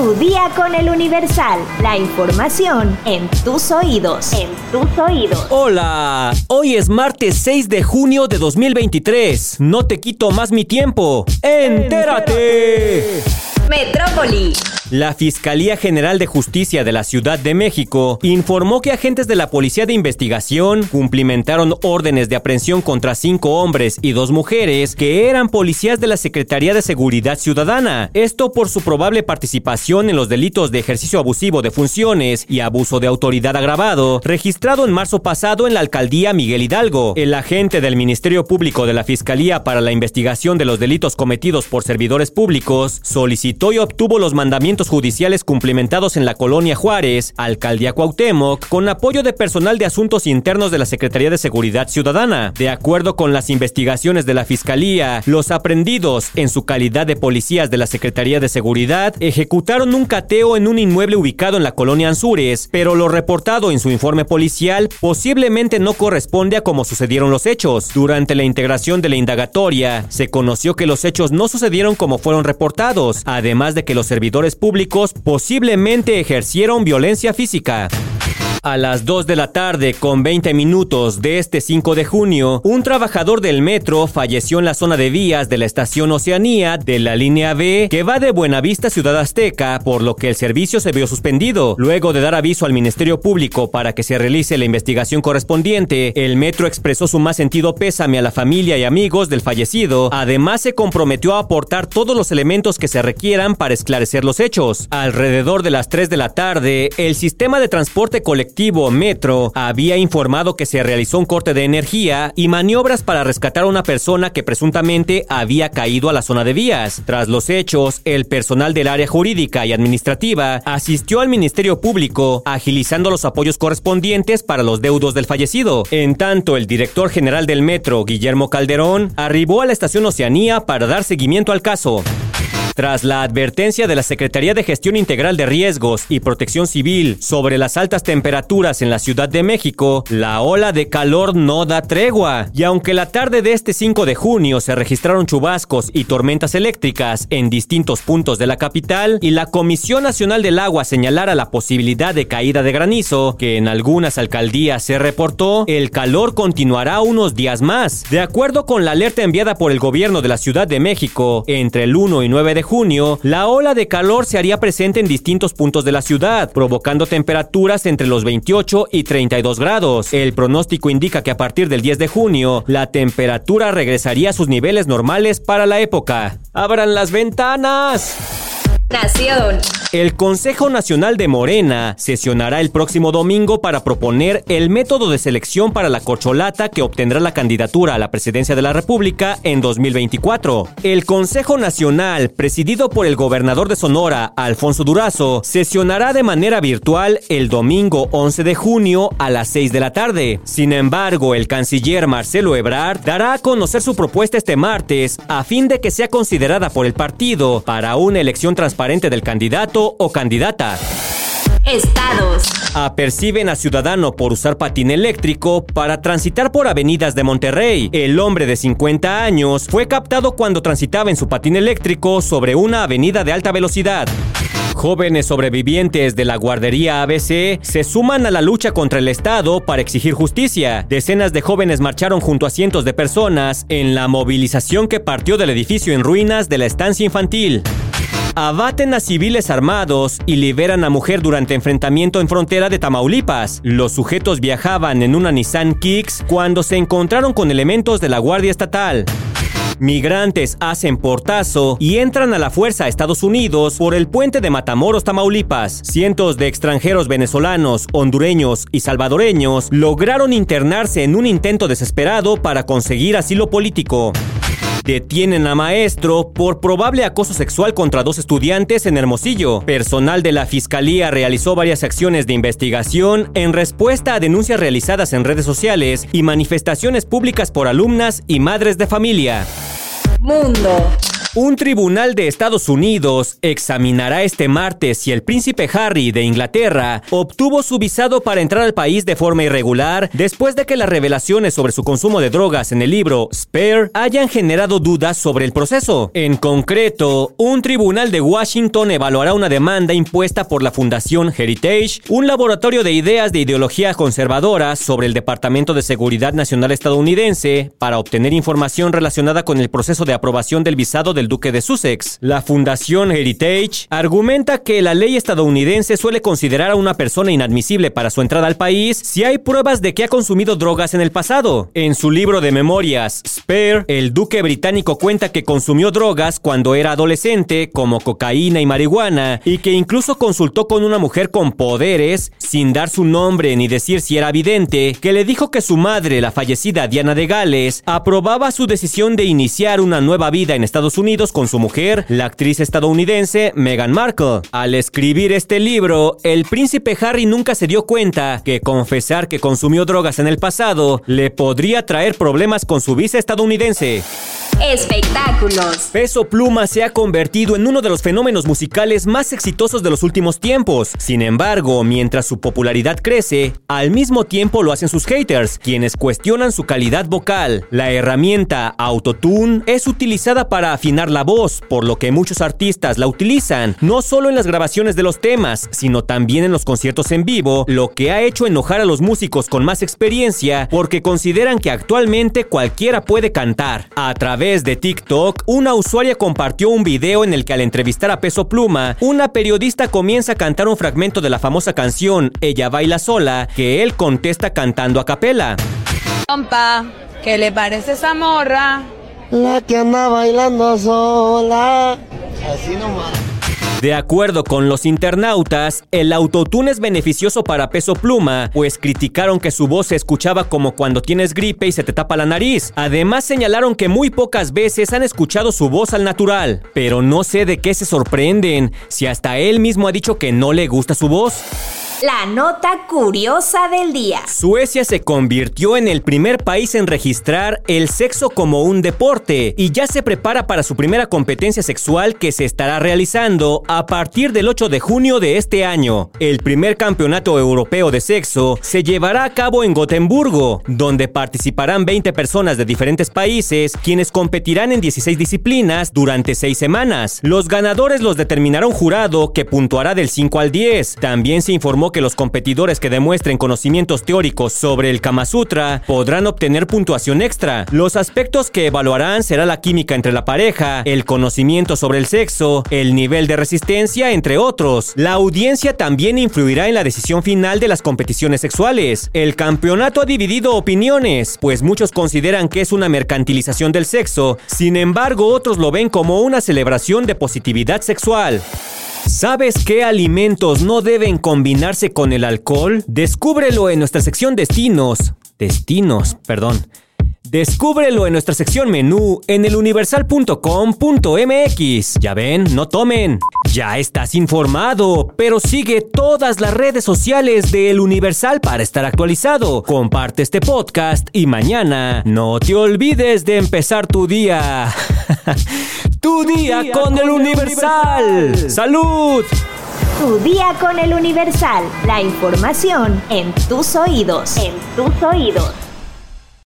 Tu día con El Universal. La información en tus oídos. Hola, hoy es martes 6 de junio de 2023. No te quito más mi tiempo. ¡Entérate! Metrópoli. La Fiscalía General de Justicia de la Ciudad de México informó que agentes de la Policía de Investigación cumplimentaron órdenes de aprehensión contra 5 hombres y 2 mujeres que eran policías de la Secretaría de Seguridad Ciudadana. Esto por su probable participación en los delitos de ejercicio abusivo de funciones y abuso de autoridad agravado, registrado en marzo pasado en la Alcaldía Miguel Hidalgo. El agente del Ministerio Público de la Fiscalía para la Investigación de los Delitos Cometidos por Servidores Públicos solicitó y obtuvo los mandamientos judiciales cumplimentados en la colonia Juárez, Alcaldía Cuauhtémoc, con apoyo de personal de asuntos internos de la Secretaría de Seguridad Ciudadana. De acuerdo con las investigaciones de la Fiscalía, los aprehendidos, en su calidad de policías de la Secretaría de Seguridad, ejecutaron un cateo en un inmueble ubicado en la colonia Anzures, pero lo reportado en su informe policial posiblemente no corresponde a cómo sucedieron los hechos. Durante la integración de la indagatoria, se conoció que los hechos no sucedieron como fueron reportados, además de que los servidores públicos posiblemente ejercieron violencia física. A las 2 de la tarde con 20 minutos de este 5 de junio, un trabajador del metro falleció en la zona de vías de la estación Oceanía de la línea B que va de Buenavista a Ciudad Azteca, por lo que el servicio se vio suspendido. Luego de dar aviso al Ministerio Público para que se realice la investigación correspondiente, el metro expresó su más sentido pésame a la familia y amigos del fallecido. Además, se comprometió a aportar todos los elementos que se requieran para esclarecer los hechos. Alrededor de las 3 de la tarde, el sistema de transporte colectivo Metro había informado que se realizó un corte de energía y maniobras para rescatar a una persona que presuntamente había caído a la zona de vías. Tras los hechos, el personal del área jurídica y administrativa asistió al Ministerio Público, agilizando los apoyos correspondientes para los deudos del fallecido. En tanto, el director general del Metro, Guillermo Calderón, arribó a la estación Oceanía para dar seguimiento al caso. Tras la advertencia de la Secretaría de Gestión Integral de Riesgos y Protección Civil sobre las altas temperaturas en la Ciudad de México, la ola de calor no da tregua. Y aunque la tarde de este 5 de junio se registraron chubascos y tormentas eléctricas en distintos puntos de la capital, y la Comisión Nacional del Agua señalara la posibilidad de caída de granizo, que en algunas alcaldías se reportó, el calor continuará unos días más. De acuerdo con la alerta enviada por el gobierno de la Ciudad de México, entre el 1 y 9 de junio, la ola de calor se haría presente en distintos puntos de la ciudad, provocando temperaturas entre los 28 y 32 grados. El pronóstico indica que a partir del 10 de junio, la temperatura regresaría a sus niveles normales para la época. ¡Abran las ventanas! Nación. El Consejo Nacional de Morena sesionará el próximo domingo para proponer el método de selección para la corcholata que obtendrá la candidatura a la presidencia de la República en 2024. El Consejo Nacional, presidido por el gobernador de Sonora, Alfonso Durazo, sesionará de manera virtual el domingo 11 de junio a las 6 de la tarde. Sin embargo, el canciller Marcelo Ebrard dará a conocer su propuesta este martes a fin de que sea considerada por el partido para una elección transparente del candidato o candidata. Estados. Aperciben a ciudadano por usar patín eléctrico para transitar por avenidas de Monterrey. El hombre de 50 años fue captado cuando transitaba en su patín eléctrico sobre una avenida de alta velocidad. Jóvenes sobrevivientes de la Guardería ABC se suman a la lucha contra el Estado para exigir justicia. Decenas de jóvenes marcharon junto a cientos de personas en la movilización que partió del edificio en ruinas de la estancia infantil. Abaten a civiles armados y liberan a mujer durante enfrentamiento en frontera de Tamaulipas. Los sujetos viajaban en una Nissan Kicks cuando se encontraron con elementos de la Guardia Estatal. Migrantes hacen portazo y entran a la fuerza a Estados Unidos por el puente de Matamoros, Tamaulipas. Cientos de extranjeros venezolanos, hondureños y salvadoreños lograron internarse en un intento desesperado para conseguir asilo político. Detienen a maestro por probable acoso sexual contra 2 estudiantes en Hermosillo. Personal de la Fiscalía realizó varias acciones de investigación en respuesta a denuncias realizadas en redes sociales y manifestaciones públicas por alumnas y madres de familia. Mundo. Un tribunal de Estados Unidos examinará este martes si el príncipe Harry de Inglaterra obtuvo su visado para entrar al país de forma irregular después de que las revelaciones sobre su consumo de drogas en el libro Spare hayan generado dudas sobre el proceso. En concreto, un tribunal de Washington evaluará una demanda impuesta por la Fundación Heritage, un laboratorio de ideas de ideología conservadora sobre el Departamento de Seguridad Nacional estadounidense, para obtener información relacionada con el proceso de aprobación del visado del Duque de Sussex. La Fundación Heritage argumenta que la ley estadounidense suele considerar a una persona inadmisible para su entrada al país si hay pruebas de que ha consumido drogas en el pasado. En su libro de memorias, Spare, el duque británico cuenta que consumió drogas cuando era adolescente, como cocaína y marihuana, y que incluso consultó con una mujer con poderes, sin dar su nombre ni decir si era vidente, que le dijo que su madre, la fallecida Diana de Gales, aprobaba su decisión de iniciar una nueva vida en Estados Unidos con su mujer, la actriz estadounidense Meghan Markle. Al escribir este libro, el príncipe Harry nunca se dio cuenta que confesar que consumió drogas en el pasado le podría traer problemas con su visa estadounidense. Espectáculos. Peso Pluma se ha convertido en uno de los fenómenos musicales más exitosos de los últimos tiempos. Sin embargo, mientras su popularidad crece, al mismo tiempo lo hacen sus haters, quienes cuestionan su calidad vocal. La herramienta Autotune es utilizada para afinar la voz, por lo que muchos artistas la utilizan, no solo en las grabaciones de los temas, sino también en los conciertos en vivo, lo que ha hecho enojar a los músicos con más experiencia, porque consideran que actualmente cualquiera puede cantar. A través de TikTok, una usuaria compartió un video en el que, al entrevistar a Peso Pluma, una periodista comienza a cantar un fragmento de la famosa canción Ella Baila Sola, que él contesta cantando a capela. Compa, ¿qué le parece esa morra? La que anda bailando sola. Así nomás. De acuerdo con los internautas, el autotune es beneficioso para Peso Pluma, pues criticaron que su voz se escuchaba como cuando tienes gripe y se te tapa la nariz. Además, señalaron que muy pocas veces han escuchado su voz al natural. Pero no sé de qué se sorprenden, si hasta él mismo ha dicho que no le gusta su voz. La nota curiosa del día. Suecia se convirtió en el primer país en registrar el sexo como un deporte y ya se prepara para su primera competencia sexual, que se estará realizando a partir del 8 de junio de este año. El primer campeonato europeo de sexo se llevará a cabo en Gotemburgo, donde participarán 20 personas de diferentes países, quienes competirán en 16 disciplinas durante 6 semanas. Los ganadores los determinará un jurado que puntuará del 5 al 10. También se informó que los competidores que demuestren conocimientos teóricos sobre el Kama Sutra podrán obtener puntuación extra. Los aspectos que evaluarán será la química entre la pareja, el conocimiento sobre el sexo, el nivel de resistencia, entre otros. La audiencia también influirá en la decisión final de las competiciones sexuales. El campeonato ha dividido opiniones, pues muchos consideran que es una mercantilización del sexo, sin embargo otros lo ven como una celebración de positividad sexual. ¿Sabes qué alimentos no deben combinarse con el alcohol? Descúbrelo en nuestra sección Destinos. Descúbrelo en nuestra sección menú en eluniversal.com.mx. Ya ven, no tomen. Ya estás informado, pero sigue todas las redes sociales de El Universal para estar actualizado. Comparte este podcast y mañana no te olvides de empezar tu día. Tu día con El Universal. ¡Salud! Tu día con El Universal. La información en tus oídos.